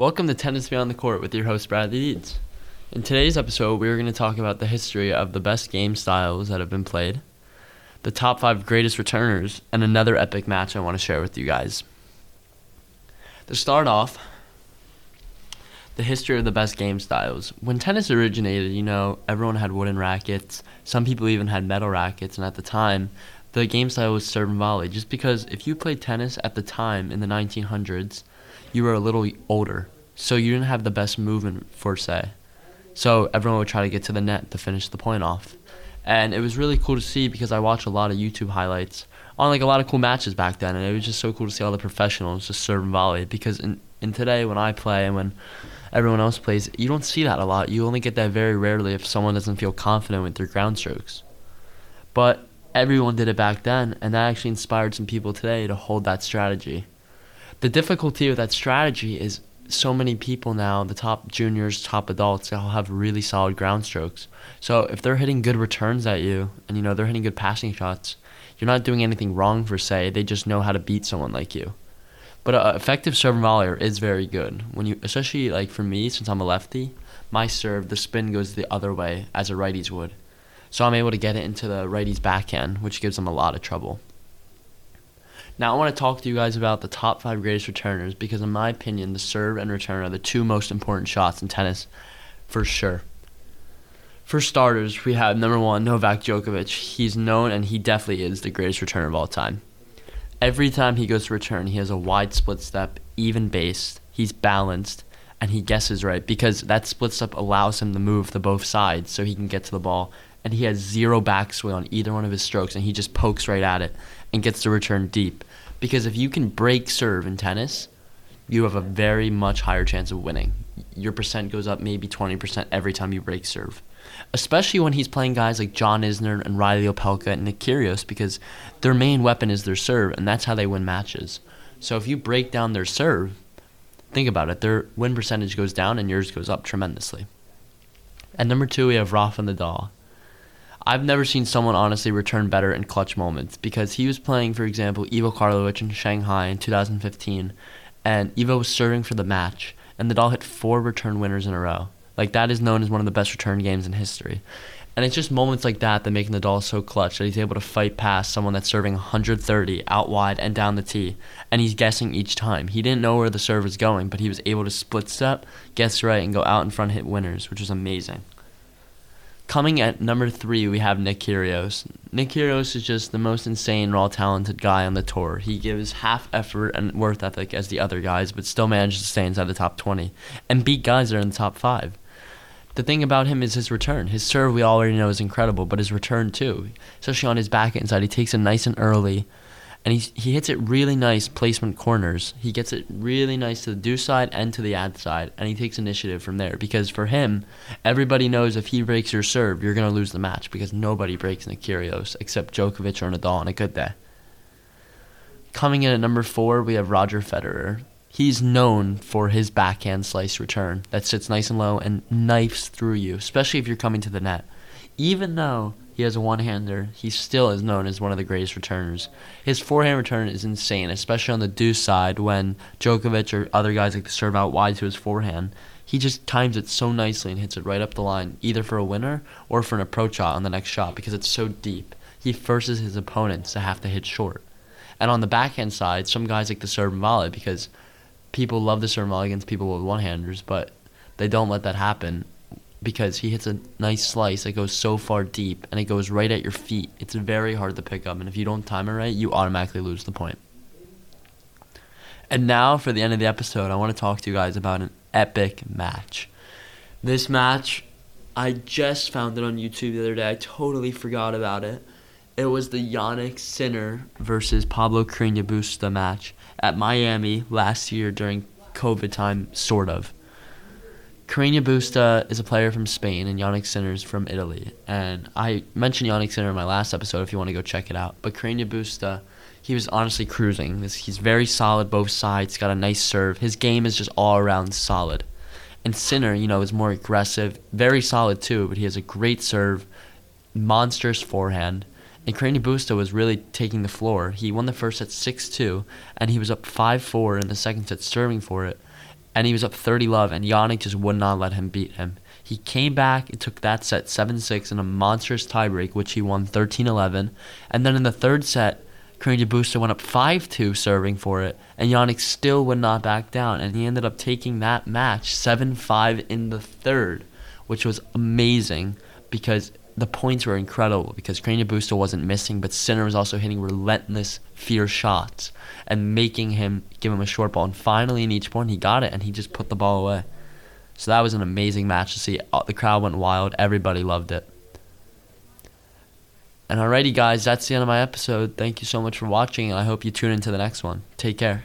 Welcome to Tennis Beyond the Court with your host, Bradley Deeds. In today's episode, we are going to talk about the history of the best game styles that have been played, the top 5 greatest returners, and another epic match I want to share with you guys. To start off, the history of the best game styles. When tennis originated, everyone had wooden rackets. Some people even had metal rackets, and at the time, the game style was serve and volley, just because if you played tennis at the time in the 1900s, you were a little older, so you didn't have the best movement for say. So everyone would try to get to the net to finish the point off. And it was really cool to see because I watched a lot of YouTube highlights on a lot of cool matches back then, and it was just so cool to see all the professionals just serve and volley, because in today when I play and when everyone else plays, you don't see that a lot. You only get that very rarely if someone doesn't feel confident with their ground strokes. But everyone did it back then, and that actually inspired some people today to hold that strategy. The difficulty with that strategy is so many people now, the top juniors, top adults, they all have really solid ground strokes. So if they're hitting good returns at you, and they're hitting good passing shots, you're not doing anything wrong per se. They just know how to beat someone like you. But an effective serve and volleyer is very good. When you, especially for me, since I'm a lefty, my serve, the spin goes the other way as a righties would. So I'm able to get it into the righties backhand, which gives them a lot of trouble. Now I want to talk to you guys about the top 5 greatest returners, because in my opinion, the serve and return are the 2 most important shots in tennis, for sure. For starters, we have number 1, Novak Djokovic. He's known, and he definitely is, the greatest returner of all time. Every time he goes to return, he has a wide split step, even based, he's balanced, and he guesses right, because that split step allows him to move to both sides so he can get to the ball, and he has 0 backswing on either one of his strokes, and he just pokes right at it and gets the return deep. Because if you can break serve in tennis, you have a very much higher chance of winning. Your percent goes up maybe 20% every time you break serve. Especially when he's playing guys like John Isner and Riley Opelka and Nick Kyrgios, because their main weapon is their serve, and that's how they win matches. So if you break down their serve, think about it, their win percentage goes down and yours goes up tremendously. At number 2, we have Rafael Nadal. I've never seen someone honestly return better in clutch moments, because he was playing, for example, Ivo Karlovic in Shanghai in 2015, and Ivo was serving for the match, and Nadal hit 4 return winners in a row. That is known as one of the best return games in history. And it's just moments like that that make Nadal so clutch, that he's able to fight past someone that's serving 130 out wide and down the tee, and he's guessing each time. He didn't know where the serve was going, but he was able to split step, guess right, and go out in front, hit winners, which was amazing. Coming at number 3, we have Nick Kyrgios. Nick Kyrgios is just the most insane, raw, talented guy on the tour. He gives half effort and worth ethic as the other guys, but still manages to stay inside the top 20 and beat guys that are in the top 5. The thing about him is his return. His serve we already know is incredible, but his return too, especially on his backhand side. He takes it nice and early, and he hits it really nice placement corners. He gets it really nice to the do side and to the ad side, and he takes initiative from there, because for him, everybody knows if he breaks your serve, you're going to lose the match, because nobody breaks Nick Kyrgios except Djokovic or Nadal on a good day. Coming in at number 4, we have Roger Federer. He's known for his backhand slice return that sits nice and low and knifes through you, especially if you're coming to the net. Even though he has a one-hander, he still is known as one of the greatest returners. His forehand return is insane, especially on the deuce side when Djokovic or other guys like to serve out wide to his forehand. He just times it so nicely and hits it right up the line, either for a winner or for an approach shot on the next shot, because it's so deep. He forces his opponents to have to hit short. And on the backhand side, some guys like to serve and volley, because people love to serve and volley against people with one-handers, but they don't let that happen, because he hits a nice slice that goes so far deep, and it goes right at your feet. It's very hard to pick up, and if you don't time it right, you automatically lose the point. And now, for the end of the episode, I want to talk to you guys about an epic match. This match, I just found it on YouTube the other day. I totally forgot about it. It was the Jannik Sinner versus Pablo Carreño Busta match at Miami last year during COVID time, sort of. Carreño Busta is a player from Spain, and Jannik Sinner is from Italy. And I mentioned Jannik Sinner in my last episode if you want to go check it out. But Carreño Busta, he was honestly cruising. He's very solid both sides, got a nice serve. His game is just all around solid. And Sinner, is more aggressive, very solid too, but he has a great serve, monstrous forehand. And Carreño Busta was really taking the floor. He won the first set 6-2, and he was up 5-4 in the second set serving for it. and he was up 30-love, and Jannik just would not let him beat him. He came back and took that set 7-6 in a monstrous tiebreak, which he won 13-11. And then in the third set, Carreño Busta went up 5-2 serving for it, and Jannik still would not back down, and he ended up taking that match 7-5 in the third, which was amazing because the points were incredible because Carreño Busta wasn't missing, but Sinner was also hitting relentless, fierce shots and making him give him a short ball. And finally, in each point, he got it, and he just put the ball away. So that was an amazing match to see. The crowd went wild. Everybody loved it. And alrighty, guys, that's the end of my episode. Thank you so much for watching, and I hope you tune into the next one. Take care.